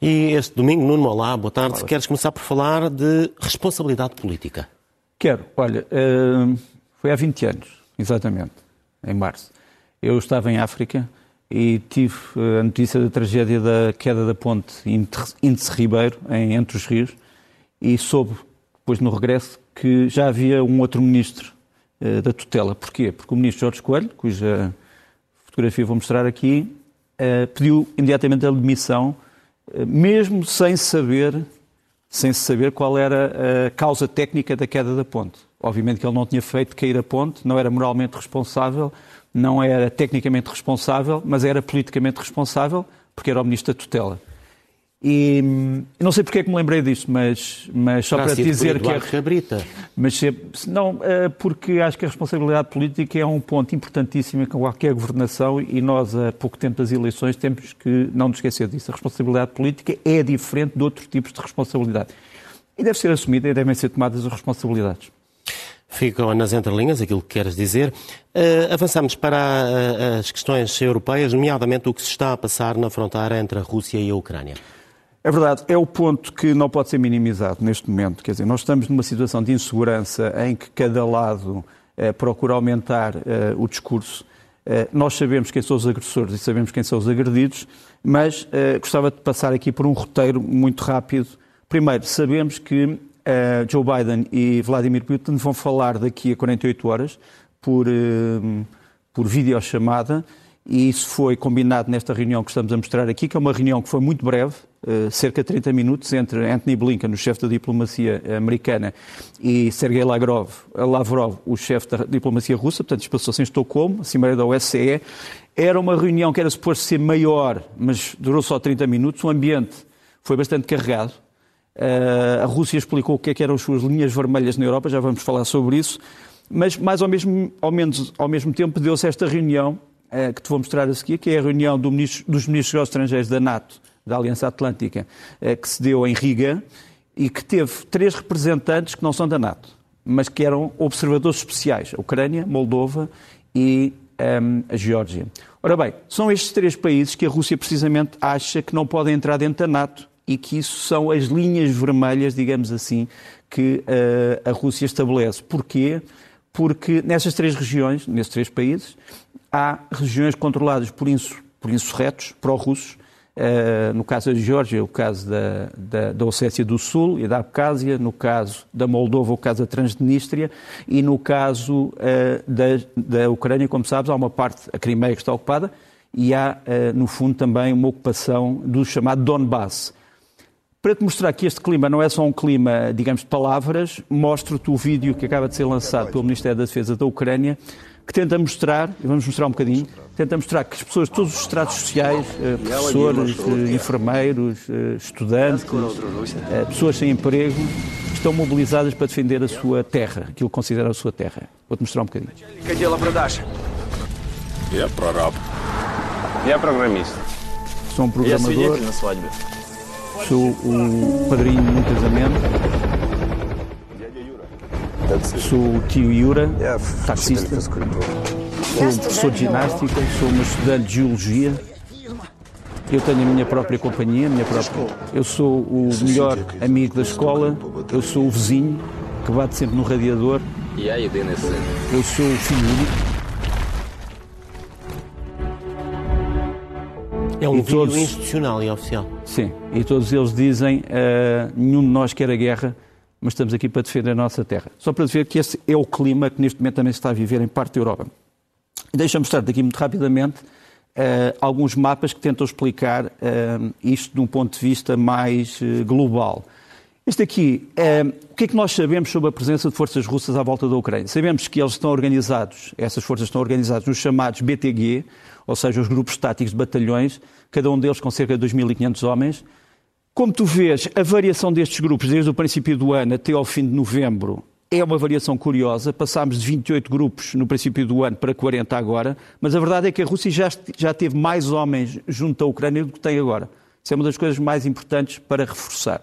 E este domingo, Nuno, olá, boa tarde. Olá. Queres começar por falar de responsabilidade política? Quero. Olha, foi há 20 anos, exatamente, em março. Eu estava em África e tive a notícia da tragédia da queda da ponte Índice Ribeiro, entre os rios, e soube, depois no regresso, que já havia um outro ministro da tutela. Porquê? Porque o ministro Jorge Coelho, cuja fotografia vou mostrar aqui, pediu imediatamente a demissão, mesmo sem saber qual era a causa técnica da queda da ponte. Obviamente que ele não tinha feito cair a ponte, não era moralmente responsável, não era tecnicamente responsável, mas era politicamente responsável, porque era o ministro da tutela. E não sei porque é que me lembrei disto, mas só para dizer que... porque acho que a responsabilidade política é um ponto importantíssimo em qualquer governação e nós, há pouco tempo das eleições, temos que não nos esquecer disso. A responsabilidade política é diferente de outros tipos de responsabilidade. E deve ser assumida e devem ser tomadas as responsabilidades. Ficam nas entrelinhas aquilo que queres dizer. Avançamos para as questões europeias, nomeadamente o que se está a passar na fronteira entre a Rússia e a Ucrânia. É verdade, é o ponto que não pode ser minimizado neste momento. Quer dizer, nós estamos numa situação de insegurança em que cada lado procura aumentar o discurso. Nós sabemos quem são os agressores e sabemos quem são os agredidos, mas gostava de passar aqui por um roteiro muito rápido. Primeiro, sabemos que Joe Biden e Vladimir Putin vão falar daqui a 48 horas por videochamada, e isso foi combinado nesta reunião que estamos a mostrar aqui, que é uma reunião que foi muito breve, cerca de 30 minutos, entre Anthony Blinken, o chefe da diplomacia americana, e Sergei Lavrov, o chefe da diplomacia russa. Portanto, isso passou-se em Estocolmo, a cimeira da OSCE. Era uma reunião que era suposto ser maior, mas durou só 30 minutos. O ambiente foi bastante carregado. A Rússia explicou o que é que eram as suas linhas vermelhas na Europa, já vamos falar sobre isso, mas mais ao mesmo tempo deu-se esta reunião, que te vou mostrar a seguir, que é a reunião dos ministros estrangeiros da NATO, da Aliança Atlântica, que se deu em Riga e que teve 3 representantes que não são da NATO, mas que eram observadores especiais, a Ucrânia, Moldova e a Geórgia. Ora bem, são estes 3 países que a Rússia precisamente acha que não podem entrar dentro da NATO, e que isso são as linhas vermelhas, digamos assim, que a Rússia estabelece. Porquê? Porque nestas 3 regiões, nesses 3 países, há regiões controladas por insurretos, pró-russos, no caso da Geórgia, o caso da Ossétia do Sul e da Abcásia, no caso da Moldova, o caso da Transnistria, e no caso da Ucrânia, como sabes, há uma parte, a Crimeia, que está ocupada, e há, no fundo, também uma ocupação do chamado Donbass. Para te mostrar que este clima não é só um clima, digamos, de palavras, mostro-te o vídeo que acaba de ser lançado pelo Ministério da Defesa da Ucrânia, que tenta mostrar, e vamos mostrar um bocadinho, tenta mostrar que as pessoas de todos os estratos sociais, professores, enfermeiros, estudantes, pessoas sem emprego, estão mobilizadas para defender a sua terra, aquilo que consideram a sua terra. Vou-te mostrar um bocadinho. Sou um programador. Sou o padrinho de muitas amentes, sou o tio Yura, taxista, sou professor de ginástica, sou uma estudante de geologia, eu tenho a minha própria companhia, eu sou o melhor amigo da escola, eu sou o vizinho que bate sempre no radiador, eu sou o filho único. É um vídeo institucional e oficial. Sim, e todos eles dizem nenhum de nós quer a guerra, mas estamos aqui para defender a nossa terra. Só para dizer que esse é o clima que neste momento também se está a viver em parte da Europa. Deixa-me mostrar-te aqui muito rapidamente alguns mapas que tentam explicar isto de um ponto de vista mais global. Este aqui, o que é que nós sabemos sobre a presença de forças russas à volta da Ucrânia? Sabemos que eles estão organizados, essas forças estão organizadas nos chamados BTG, ou seja, os grupos táticos de batalhões, cada um deles com cerca de 2.500 homens. Como tu vês, a variação destes grupos desde o princípio do ano até ao fim de novembro é uma variação curiosa. Passámos de 28 grupos no princípio do ano para 40 agora, mas a verdade é que a Rússia já teve mais homens junto à Ucrânia do que tem agora. Isso é uma das coisas mais importantes para reforçar.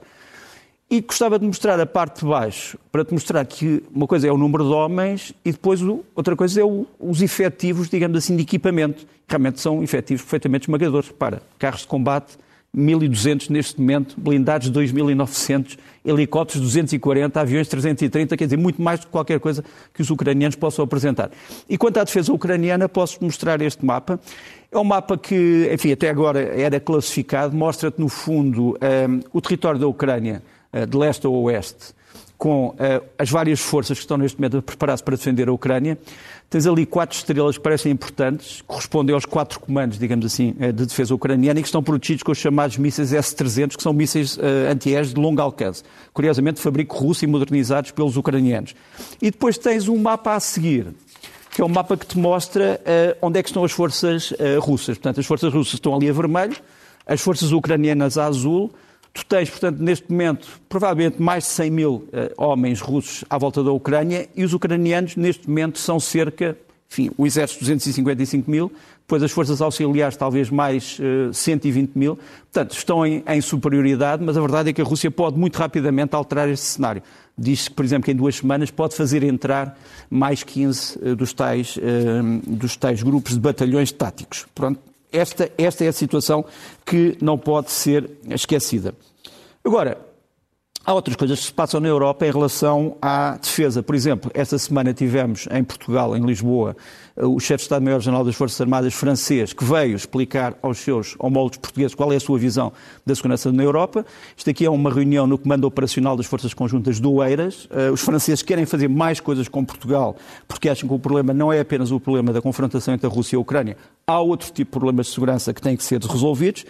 E gostava de mostrar a parte de baixo, para te mostrar que uma coisa é o número de homens e depois outra coisa é os efetivos, digamos assim, de equipamento. Realmente são efetivos perfeitamente esmagadores. Repara, carros de combate, 1.200 neste momento, blindados 2.900, helicópteros 240, aviões 330, quer dizer, muito mais do que qualquer coisa que os ucranianos possam apresentar. E quanto à defesa ucraniana, posso mostrar este mapa. É um mapa que, enfim, até agora era classificado, mostra-te no fundo o território da Ucrânia, de leste a oeste, com as várias forças que estão neste momento a preparar-se para defender a Ucrânia. Tens ali 4 estrelas que parecem importantes, correspondem aos 4 comandos, digamos assim, de defesa ucraniana e que estão protegidos com os chamados mísseis S-300, que são mísseis antiaéreos de longo alcance, curiosamente de fabrico russo e modernizados pelos ucranianos. E depois tens um mapa a seguir, que é um mapa que te mostra onde é que estão as forças russas. Portanto, as forças russas estão ali a vermelho, as forças ucranianas a azul. Tu tens, portanto, neste momento, provavelmente mais de 100 mil homens russos à volta da Ucrânia e os ucranianos, neste momento, são cerca, enfim, o exército 255 mil, depois as forças auxiliares talvez mais 120 mil. Portanto, estão em superioridade, mas a verdade é que a Rússia pode muito rapidamente alterar este cenário. Diz-se, por exemplo, que em 2 semanas pode fazer entrar mais 15 dos tais grupos de batalhões táticos. Pronto. Esta é a situação que não pode ser esquecida. Agora, há outras coisas que se passam na Europa em relação à defesa. Por exemplo, esta semana tivemos em Portugal, em Lisboa, o chefe de Estado-Maior-General das Forças Armadas francês, que veio explicar aos seus homólogos portugueses qual é a sua visão da segurança na Europa. Isto aqui é uma reunião no Comando Operacional das Forças Conjuntas do Oeiras. Os franceses querem fazer mais coisas com Portugal, porque acham que o problema não é apenas o problema da confrontação entre a Rússia e a Ucrânia. Há outro tipo de problemas de segurança que têm que ser resolvidos.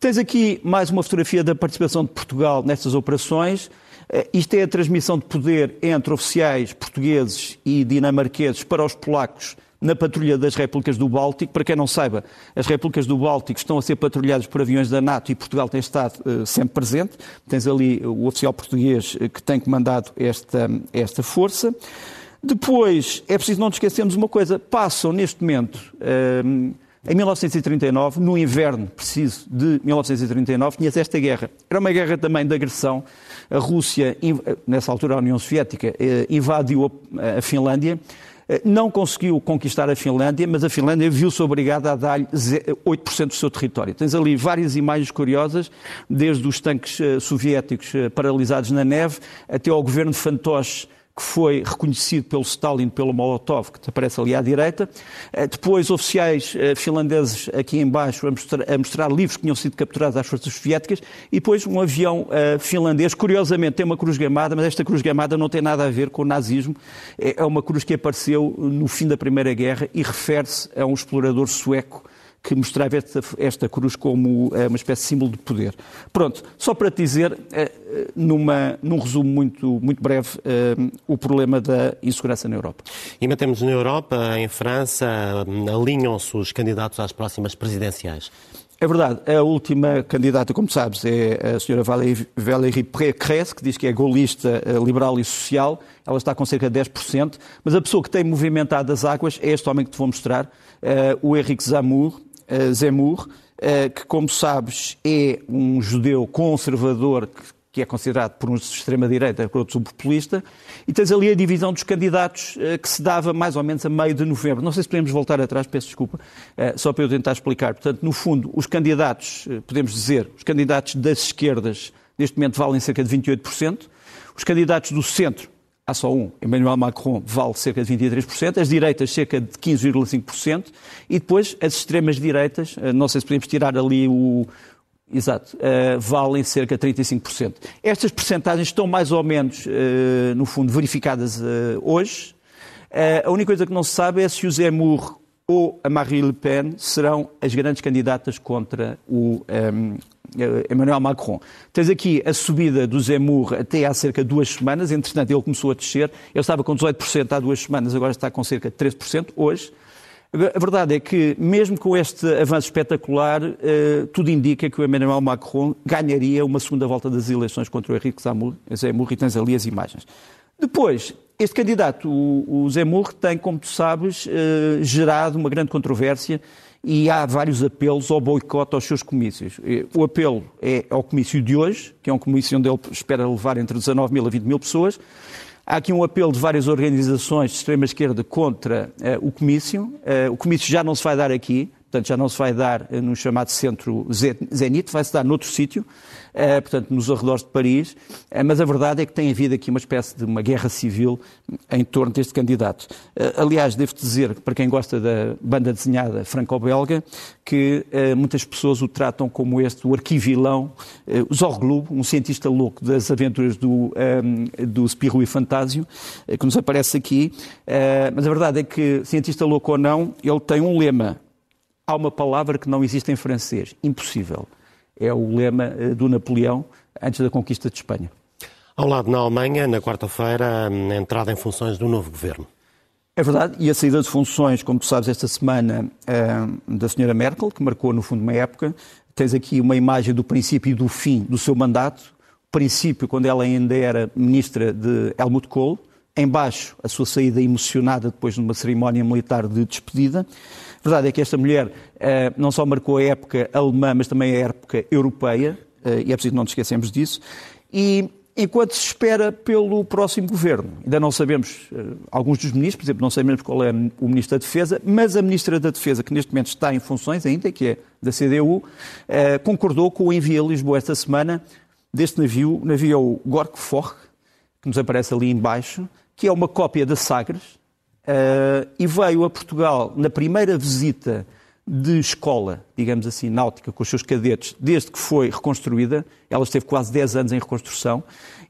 Tens aqui mais uma fotografia da participação de Portugal nestas operações. Isto é a transmissão de poder entre oficiais portugueses e dinamarqueses para os polacos na patrulha das Repúblicas do Báltico. Para quem não saiba, as Repúblicas do Báltico estão a ser patrulhadas por aviões da NATO e Portugal tem estado sempre presente. Tens ali o oficial português que tem comandado esta força. Depois, é preciso não nos esquecermos uma coisa, passam neste momento... Em 1939, no inverno preciso de 1939, tinha-se esta guerra. Era uma guerra também de agressão. A Rússia, nessa altura a União Soviética, invadiu a Finlândia. Não conseguiu conquistar a Finlândia, mas a Finlândia viu-se obrigada a dar-lhe 8% do seu território. Tens ali várias imagens curiosas, desde os tanques soviéticos paralisados na neve, até ao governo fantoche, que foi reconhecido pelo Stalin, pelo Molotov, que aparece ali à direita. Depois, oficiais finlandeses aqui em baixo a mostrar livros que tinham sido capturados às forças soviéticas. E depois um avião finlandês, curiosamente tem uma cruz gamada, mas esta cruz gamada não tem nada a ver com o nazismo. É uma cruz que apareceu no fim da Primeira Guerra e refere-se a um explorador sueco que mostrava esta cruz como uma espécie de símbolo de poder. Pronto, só para te dizer, num resumo muito breve, o problema da insegurança na Europa. E mantemos na Europa, em França, alinham-se os candidatos às próximas presidenciais. É verdade. A última candidata, como sabes, é a senhora Valérie Pécresse, que diz que é gaullista, liberal e social. Ela está com cerca de 10%. Mas a pessoa que tem movimentado as águas é este homem que te vou mostrar, o Éric Zemmour, que, como sabes, é um judeu conservador que é considerado por uns de extrema-direita, por outros um populista, e tens ali a divisão dos candidatos que se dava mais ou menos a meio de novembro. Não sei se podemos voltar atrás, peço desculpa, só para eu tentar explicar. Portanto, no fundo, os candidatos, podemos dizer, os candidatos das esquerdas, neste momento valem cerca de 28%, os candidatos do centro, há só um, Emmanuel Macron, vale cerca de 23%, as direitas cerca de 15,5%, e depois as extremas-direitas, não sei se podemos tirar ali o... Exato, valem cerca de 35%. Estas percentagens estão mais ou menos, no fundo, verificadas hoje. A única coisa que não se sabe é se o Zemmour ou a Marine Le Pen serão as grandes candidatas contra o Emmanuel Macron. Tens aqui a subida do Zemmour até há cerca de 2 semanas, entretanto ele começou a descer, ele estava com 18% há 2 semanas, agora está com cerca de 13% hoje. A verdade é que, mesmo com este avanço espetacular, tudo indica que o Emmanuel Macron ganharia uma segunda volta das eleições contra o Éric Zemmour, e tens ali as imagens. Depois, este candidato, o Zemmour, tem, como tu sabes, gerado uma grande controvérsia e há vários apelos ao boicote aos seus comícios. O apelo é ao comício de hoje, que é um comício onde ele espera levar entre 19 mil a 20 mil pessoas. Há aqui um apelo de várias organizações de extrema-esquerda contra o comício. O comício já não se vai dar aqui, portanto já não se vai dar no chamado centro Zenith, vai-se dar noutro sítio, portanto nos arredores de Paris, mas a verdade é que tem havido aqui uma espécie de uma guerra civil em torno deste candidato. Aliás, devo dizer, para quem gosta da banda desenhada franco-belga, que muitas pessoas o tratam como este, o arquivilão, o Zorro Globo, um cientista louco das aventuras do Spirou e Fantásio, que nos aparece aqui, mas a verdade é que, cientista louco ou não, ele tem um lema. Há uma palavra que não existe em francês, impossível. É o lema do Napoleão antes da conquista de Espanha. Ao lado, na Alemanha, na quarta-feira, a entrada em funções do novo governo. É verdade, e a saída de funções, como tu sabes, esta semana, da senhora Merkel, que marcou, no fundo, uma época. Tens aqui uma imagem do princípio e do fim do seu mandato. O princípio, quando ela ainda era ministra de Helmut Kohl. Embaixo, a sua saída emocionada depois de uma cerimónia militar de despedida. A verdade é que esta mulher não só marcou a época alemã, mas também a época europeia, e é preciso não nos esquecermos disso. E enquanto se espera pelo próximo governo, ainda não sabemos alguns dos ministros, por exemplo, não sabemos qual é o Ministro da Defesa, mas a Ministra da Defesa, que neste momento está em funções ainda, que é da CDU, concordou com o envio a Lisboa esta semana deste navio, o navio Gorkfork, que nos aparece ali embaixo, que é uma cópia da Sagres, e veio a Portugal na primeira visita de escola, digamos assim, náutica, com os seus cadetes, desde que foi reconstruída. Ela esteve quase 10 anos em reconstrução,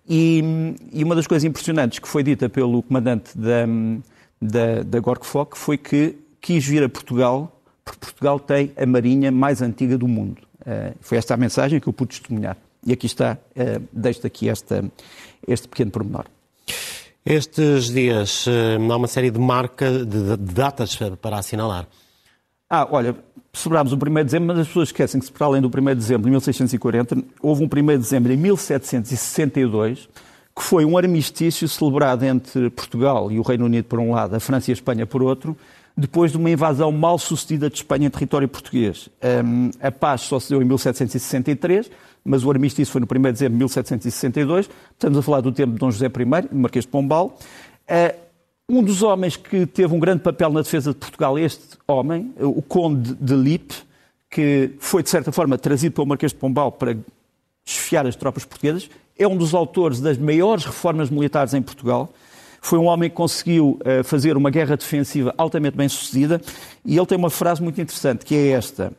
e uma das coisas impressionantes que foi dita pelo comandante da Gorkfork foi que quis vir a Portugal, porque Portugal tem a marinha mais antiga do mundo. Foi esta a mensagem que eu pude testemunhar. E aqui está, deixo aqui este pequeno pormenor. Estes dias há uma série de marcas, de datas para assinalar. Olha, celebrámos o 1º de dezembro, mas as pessoas esquecem que, para além do 1º de dezembro de 1640, houve um 1º de dezembro de 1762, que foi um armistício celebrado entre Portugal e o Reino Unido, por um lado, a França e a Espanha, por outro, depois de uma invasão mal sucedida de Espanha em território português. A paz só se deu em 1763, mas o armistício foi no 1º de dezembro de 1762. Estamos a falar do tempo de Dom José I, do Marquês de Pombal. Um dos homens que teve um grande papel na defesa de Portugal, este homem, o Conde de Lippe, que foi, de certa forma, trazido pelo Marquês de Pombal para desfiar as tropas portuguesas, é um dos autores das maiores reformas militares em Portugal. Foi um homem que conseguiu fazer uma guerra defensiva altamente bem-sucedida, e ele tem uma frase muito interessante, que é esta: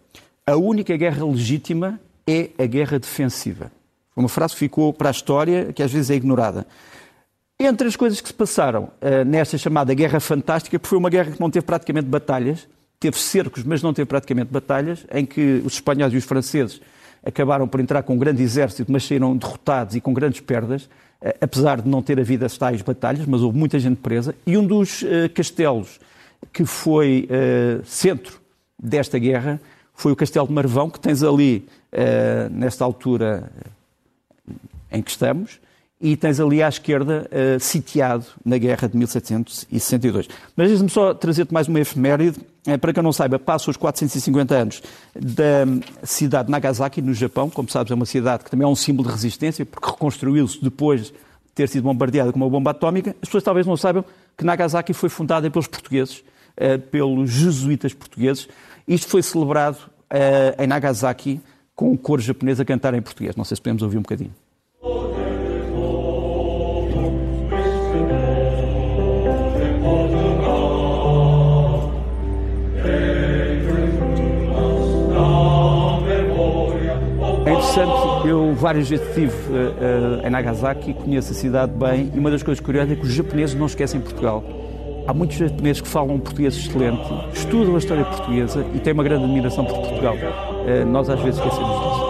a única guerra legítima é a guerra defensiva. Foi uma frase que ficou para a história, que às vezes é ignorada. Entre as coisas que se passaram nesta chamada Guerra Fantástica, que foi uma guerra que não teve praticamente batalhas, teve cercos, mas não teve praticamente batalhas, em que os espanhóis e os franceses acabaram por entrar com um grande exército, mas saíram derrotados e com grandes perdas, apesar de não ter havido as tais batalhas, mas houve muita gente presa. E um dos castelos que foi centro desta guerra foi o Castelo de Marvão, que tens ali, nesta altura em que estamos, e tens ali à esquerda, sitiado na guerra de 1762. Mas diz-me só trazer-te mais uma efeméride. Para quem não saiba, passa os 450 anos da cidade de Nagasaki, no Japão. Como sabes, é uma cidade que também é um símbolo de resistência, porque reconstruiu-se depois de ter sido bombardeada com uma bomba atómica. As pessoas talvez não saibam que Nagasaki foi fundada pelos portugueses, pelos jesuítas portugueses. Isto foi celebrado em Nagasaki com o coro japonês a cantar em português. Não sei se podemos ouvir um bocadinho. Eu várias vezes estive em Nagasaki, conheço a cidade bem, e uma das coisas curiosas é que os japoneses não esquecem Portugal. Há muitos japoneses que falam um português excelente, estudam a história portuguesa e têm uma grande admiração por Portugal. Nós às vezes esquecemos disso.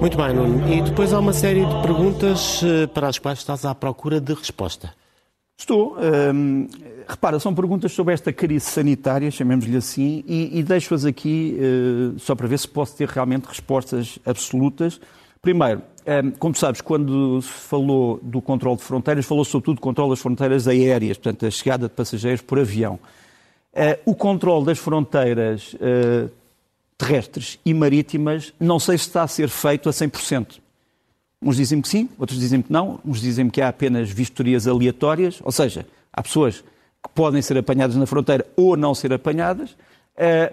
Muito bem, Nuno. E depois há uma série de perguntas para as quais estás à procura de resposta. Estou. Repara, são perguntas sobre esta crise sanitária, chamemos-lhe assim, e deixo-as aqui só para ver se posso ter realmente respostas absolutas. Primeiro, como sabes, quando se falou do controle de fronteiras, falou sobretudo do controle das fronteiras aéreas, portanto, a chegada de passageiros por avião. O controle das fronteiras terrestres e marítimas, não sei se está a ser feito a 100%. Uns dizem que sim, outros dizem que não, uns dizem que há apenas vistorias aleatórias, ou seja, há pessoas que podem ser apanhadas na fronteira ou não ser apanhadas,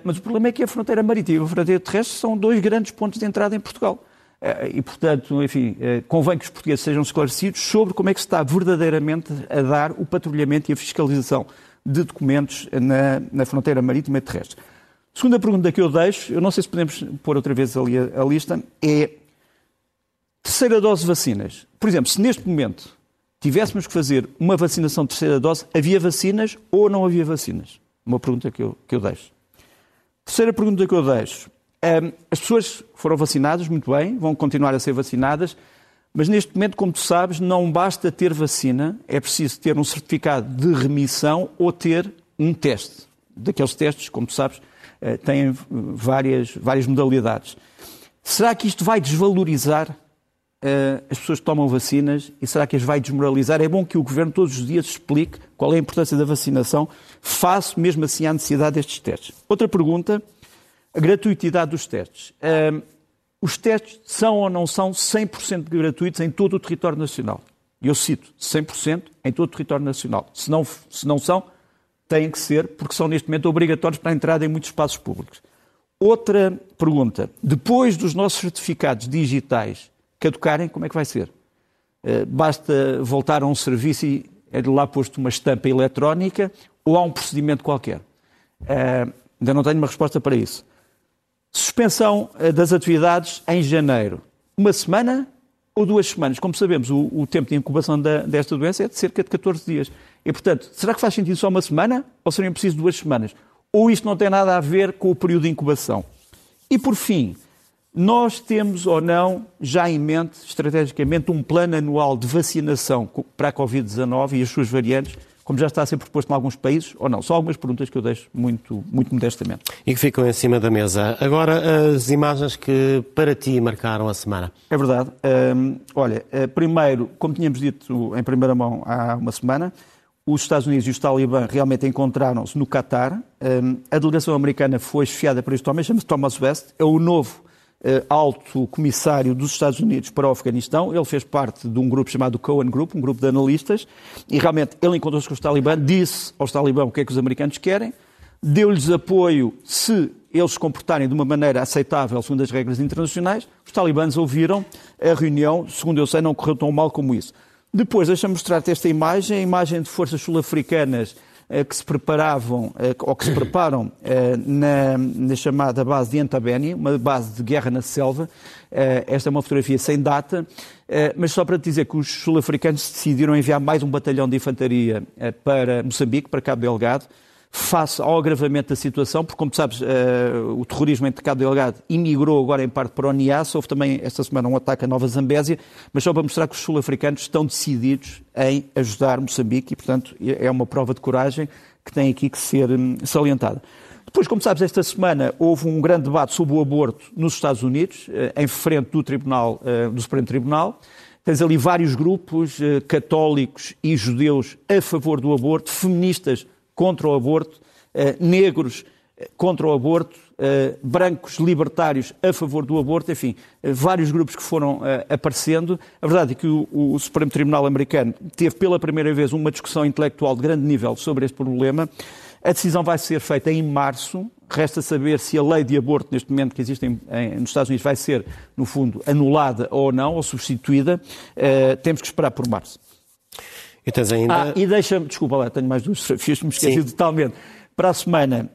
mas o problema é que a fronteira marítima e a fronteira terrestre são dois grandes pontos de entrada em Portugal. E, portanto, enfim, convém que os portugueses sejam esclarecidos sobre como é que se está verdadeiramente a dar o patrulhamento e a fiscalização de documentos na fronteira marítima e terrestre. Segunda pergunta que eu deixo, eu não sei se podemos pôr outra vez ali a lista, é terceira dose de vacinas. Por exemplo, se neste momento tivéssemos que fazer uma vacinação de terceira dose, havia vacinas ou não havia vacinas? Uma pergunta que eu deixo. Terceira pergunta que eu deixo. As pessoas foram vacinadas, muito bem, vão continuar a ser vacinadas, mas neste momento, como tu sabes, não basta ter vacina, é preciso ter um certificado de remissão ou ter um teste. Daqueles testes, como tu sabes, têm várias modalidades. Será que isto vai desvalorizar as pessoas que tomam vacinas e será que as vai desmoralizar? É bom que o Governo todos os dias explique qual é a importância da vacinação, face mesmo assim à necessidade destes testes. Outra pergunta, a gratuitidade dos testes. Os testes são ou não são 100% gratuitos em todo o território nacional? Eu cito, 100% em todo o território nacional. Se não são, têm que ser, porque são neste momento obrigatórios para a entrada em muitos espaços públicos. Outra pergunta. Depois dos nossos certificados digitais caducarem, como é que vai ser? Basta voltar a um serviço e é de lá posto uma estampa eletrónica ou há um procedimento qualquer? Ainda não tenho uma resposta para isso. Suspensão das atividades em janeiro. Uma semana ou 2 semanas? Como sabemos, o tempo de incubação desta doença é de cerca de 14 dias. E, portanto, será que faz sentido só uma semana ou seriam preciso 2 semanas? Ou isto não tem nada a ver com o período de incubação? E, por fim, nós temos ou não já em mente, estrategicamente, um plano anual de vacinação para a Covid-19 e as suas variantes, como já está a ser proposto em alguns países, ou não? Só algumas perguntas que eu deixo muito, muito modestamente. E que ficam em cima da mesa. Agora, as imagens que para ti marcaram a semana. É verdade. Olha, primeiro, como tínhamos dito em primeira mão há uma semana, os Estados Unidos e os Talibã realmente encontraram-se no Qatar. A delegação americana foi chefiada por este homem, chama-se Thomas West, é o novo alto comissário dos Estados Unidos para o Afeganistão. Ele fez parte de um grupo chamado Cohen Group, um grupo de analistas, e realmente ele encontrou-se com os Talibã, disse aos Talibã o que é que os americanos querem, deu-lhes apoio se eles se comportarem de uma maneira aceitável segundo as regras internacionais. Os talibãs ouviram, a reunião, segundo eu sei, não correu tão mal como isso. Depois, deixa-me mostrar-te esta imagem, a imagem de forças sul-africanas que se preparavam, ou que se preparam na chamada base de Entabeni, uma base de guerra na selva. Esta é uma fotografia sem data, mas só para te dizer que os sul-africanos decidiram enviar mais um batalhão de infantaria para Moçambique, para Cabo Delgado, face ao agravamento da situação, porque, como sabes, o terrorismo entre Cabo Delgado imigrou agora em parte para o Niassa, houve também esta semana um ataque à Nova Zambésia, mas só para mostrar que os sul-africanos estão decididos em ajudar Moçambique e, portanto, é uma prova de coragem que tem aqui que ser salientada. Depois, como sabes, esta semana houve um grande debate sobre o aborto nos Estados Unidos, em frente do Supremo Tribunal. Tens ali vários grupos, católicos e judeus a favor do aborto, feministas contra o aborto, negros contra o aborto, brancos libertários a favor do aborto, enfim, vários grupos que foram aparecendo. A verdade é que o Supremo Tribunal americano teve pela primeira vez uma discussão intelectual de grande nível sobre este problema. A decisão vai ser feita em março, resta saber se a lei de aborto neste momento que existe nos Estados Unidos vai ser, no fundo, anulada ou não, ou substituída. Temos que esperar por março. E deixa-me, desculpa lá, tenho mais 2 fotografias, me esqueci totalmente. Para a semana,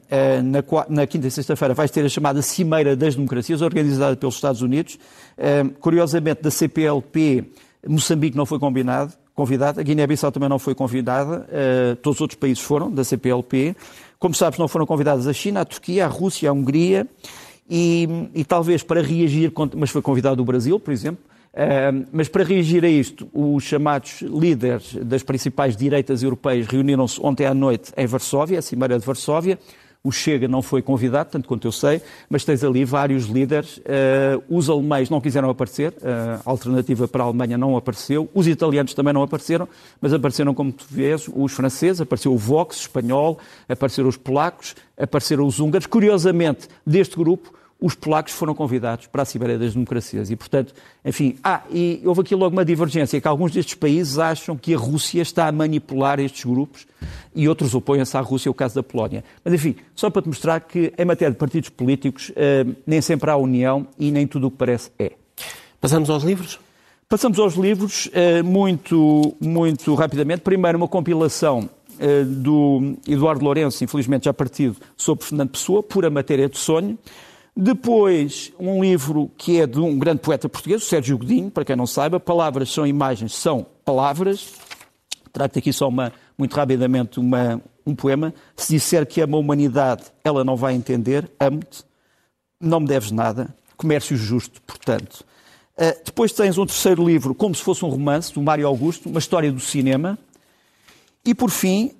na quinta e sexta-feira, vais ter a chamada Cimeira das Democracias, organizada pelos Estados Unidos. Curiosamente, da CPLP, Moçambique não foi convidado, a Guiné-Bissau também não foi convidada, todos os outros países foram, da CPLP. Como sabes, não foram convidadas a China, a Turquia, a Rússia, a Hungria, e talvez para reagir, mas foi convidado o Brasil, por exemplo. Mas para reagir a isto, os chamados líderes das principais direitas europeias reuniram-se ontem à noite em Varsóvia, a Cimeira de Varsóvia. O Chega não foi convidado, tanto quanto eu sei, mas tens ali vários líderes. Os alemães não quiseram aparecer, a alternativa para a Alemanha não apareceu, os italianos também não apareceram, mas apareceram, como tu vês, os franceses, apareceu o Vox espanhol, apareceram os polacos, apareceram os húngaros. Curiosamente, deste grupo, os polacos foram convidados para a Cimeira das Democracias e, portanto, enfim... e houve aqui logo uma divergência, que alguns destes países acham que a Rússia está a manipular estes grupos e outros opõem-se à Rússia, o caso da Polónia. Mas, enfim, só para te mostrar que, em matéria de partidos políticos, nem sempre há união e nem tudo o que parece é. Passamos aos livros? Passamos aos livros, muito rapidamente. Primeiro, uma compilação do Eduardo Lourenço, infelizmente já partido, sobre Fernando Pessoa, pura matéria de sonho. Depois, um livro que é de um grande poeta português, o Sérgio Godinho, para quem não saiba, Palavras são imagens, são palavras. Trato aqui só muito rapidamente um poema. Se disser que amo a humanidade, ela não vai entender. Amo-te, não me deves nada, comércio justo, portanto. Depois tens um terceiro livro, como se fosse um romance, do Mário Augusto, uma história do cinema. E por fim,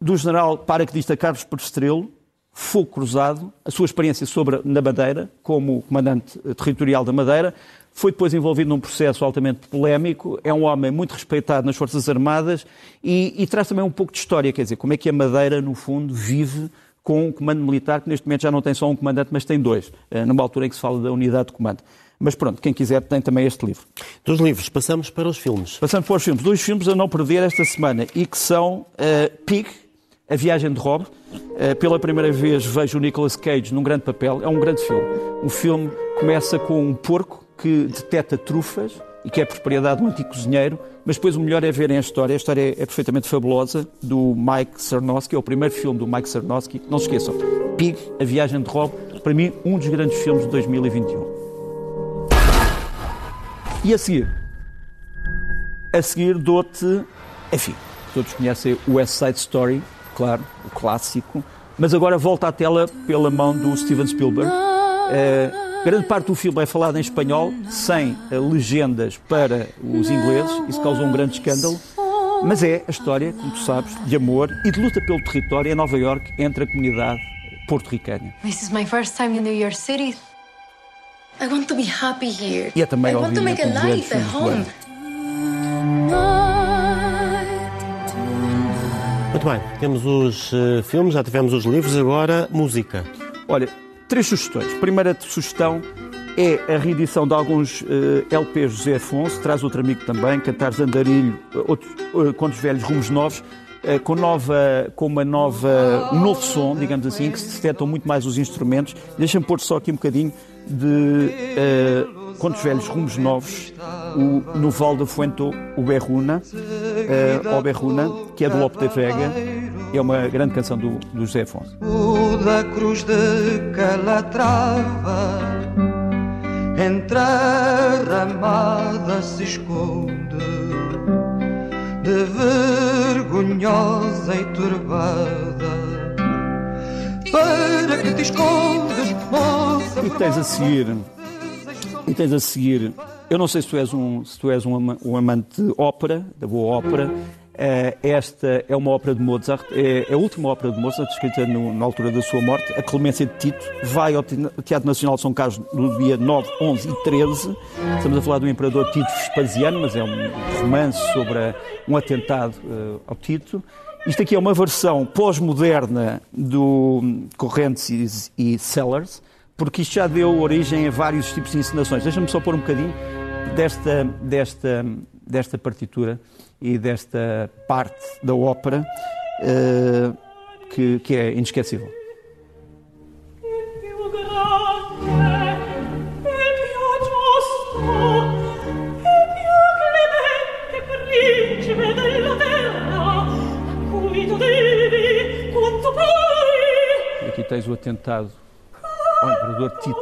do general paraquedista Carlos Perestrelo, Fogo Cruzado, a sua experiência na Madeira, como comandante territorial da Madeira. Foi depois envolvido num processo altamente polémico, é um homem muito respeitado nas Forças Armadas e traz também um pouco de história, quer dizer, como é que a Madeira, no fundo, vive com um comando militar que neste momento já não tem só um comandante, mas tem dois, numa altura em que se fala da unidade de comando. Mas pronto, quem quiser tem também este livro. Dos livros, passamos para os filmes. Passamos para os filmes. Dois filmes a não perder esta semana e que são Pig, A Viagem de Rob. Pela primeira vez vejo o Nicolas Cage num grande papel. É um grande filme. O filme começa com um porco que detecta trufas e que é propriedade de um antigo cozinheiro, mas depois o melhor é verem a história. A história é perfeitamente fabulosa, do Mike Cernoski. É o primeiro filme do Mike Cernoski. Não se esqueçam, Pig, A Viagem de Rob, para mim, um dos grandes filmes de 2021. E a seguir? A seguir dou-te... Enfim, todos conhecem o West Side Story, claro, o clássico, mas agora volta à tela pela mão do Steven Spielberg. Grande parte do filme é falado em espanhol, sem legendas para os ingleses, isso causou um grande escândalo, mas é a história, como tu sabes, de amor e de luta pelo território em Nova Iorque entre a comunidade porto-ricana. This is my first time in New York City. I want to be happy here. E é também, obviamente, um grande filme de home. Muito bem, temos os filmes, já tivemos os livros, agora música. Olha, três sugestões. Primeira sugestão é a reedição de alguns LPs José Afonso, traz outro amigo também, Cantar Zandarilho, Contos Velhos, Rumos Novos, com um novo som, digamos assim, que se detectam muito mais os instrumentos. Deixa-me pôr só aqui um bocadinho de Contos Velhos, Rumos Novos, o No Val da Fuente, o Berruna, que é do Lope de Vega, é uma grande canção do José Afonso. O da cruz de Calatrava, entre a ramada se esconde, de vergonhosa e turbada, para que te escondes, moça. E tens a seguir, eu não sei se tu és um amante de ópera, da boa ópera. Esta é uma ópera de Mozart, é a última ópera de Mozart, escrita na altura da sua morte, A Clemência de Tito. Vai ao Teatro Nacional de São Carlos no dia 9, 11 e 13. Estamos a falar do Imperador Tito Vespasiano, mas é um romance sobre um atentado ao Tito. Isto aqui é uma versão pós-moderna do Correntes e Sellers, porque isto já deu origem a vários tipos de encenações. Deixa-me só pôr um bocadinho desta partitura e desta parte da ópera que é inesquecível. E aqui tens o atentado ao Imperador Tito,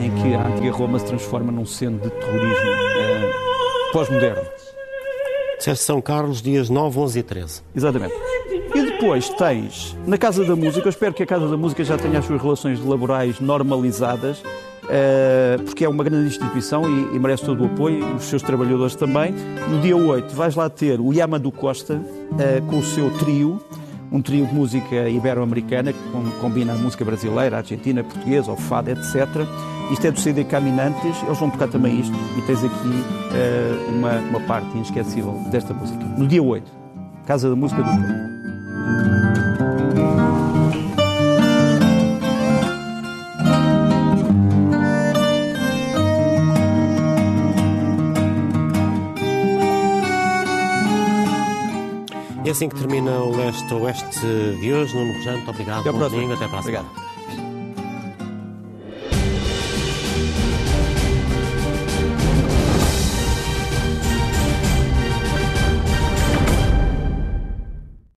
em que a antiga Roma se transforma num centro de terrorismo pós-moderno. São Carlos, dias 9, 11 e 13. Exatamente. E depois tens, na Casa da Música, eu espero que a Casa da Música já tenha as suas relações laborais normalizadas, porque é uma grande instituição e merece todo o apoio, e os seus trabalhadores também. No dia 8 vais lá ter o Yamado Costa com o seu trio, um trio de música ibero-americana que combina a música brasileira, argentina, portuguesa, o fado, etc. Isto é do CD Caminantes, eles vão tocar também isto e tens aqui uma parte inesquecível desta música. No dia 8, Casa da Música do Porto. É assim que termina o Leste Oeste de hoje. Nuno Rejante, obrigado. Até à próxima. Até à próxima. Obrigado.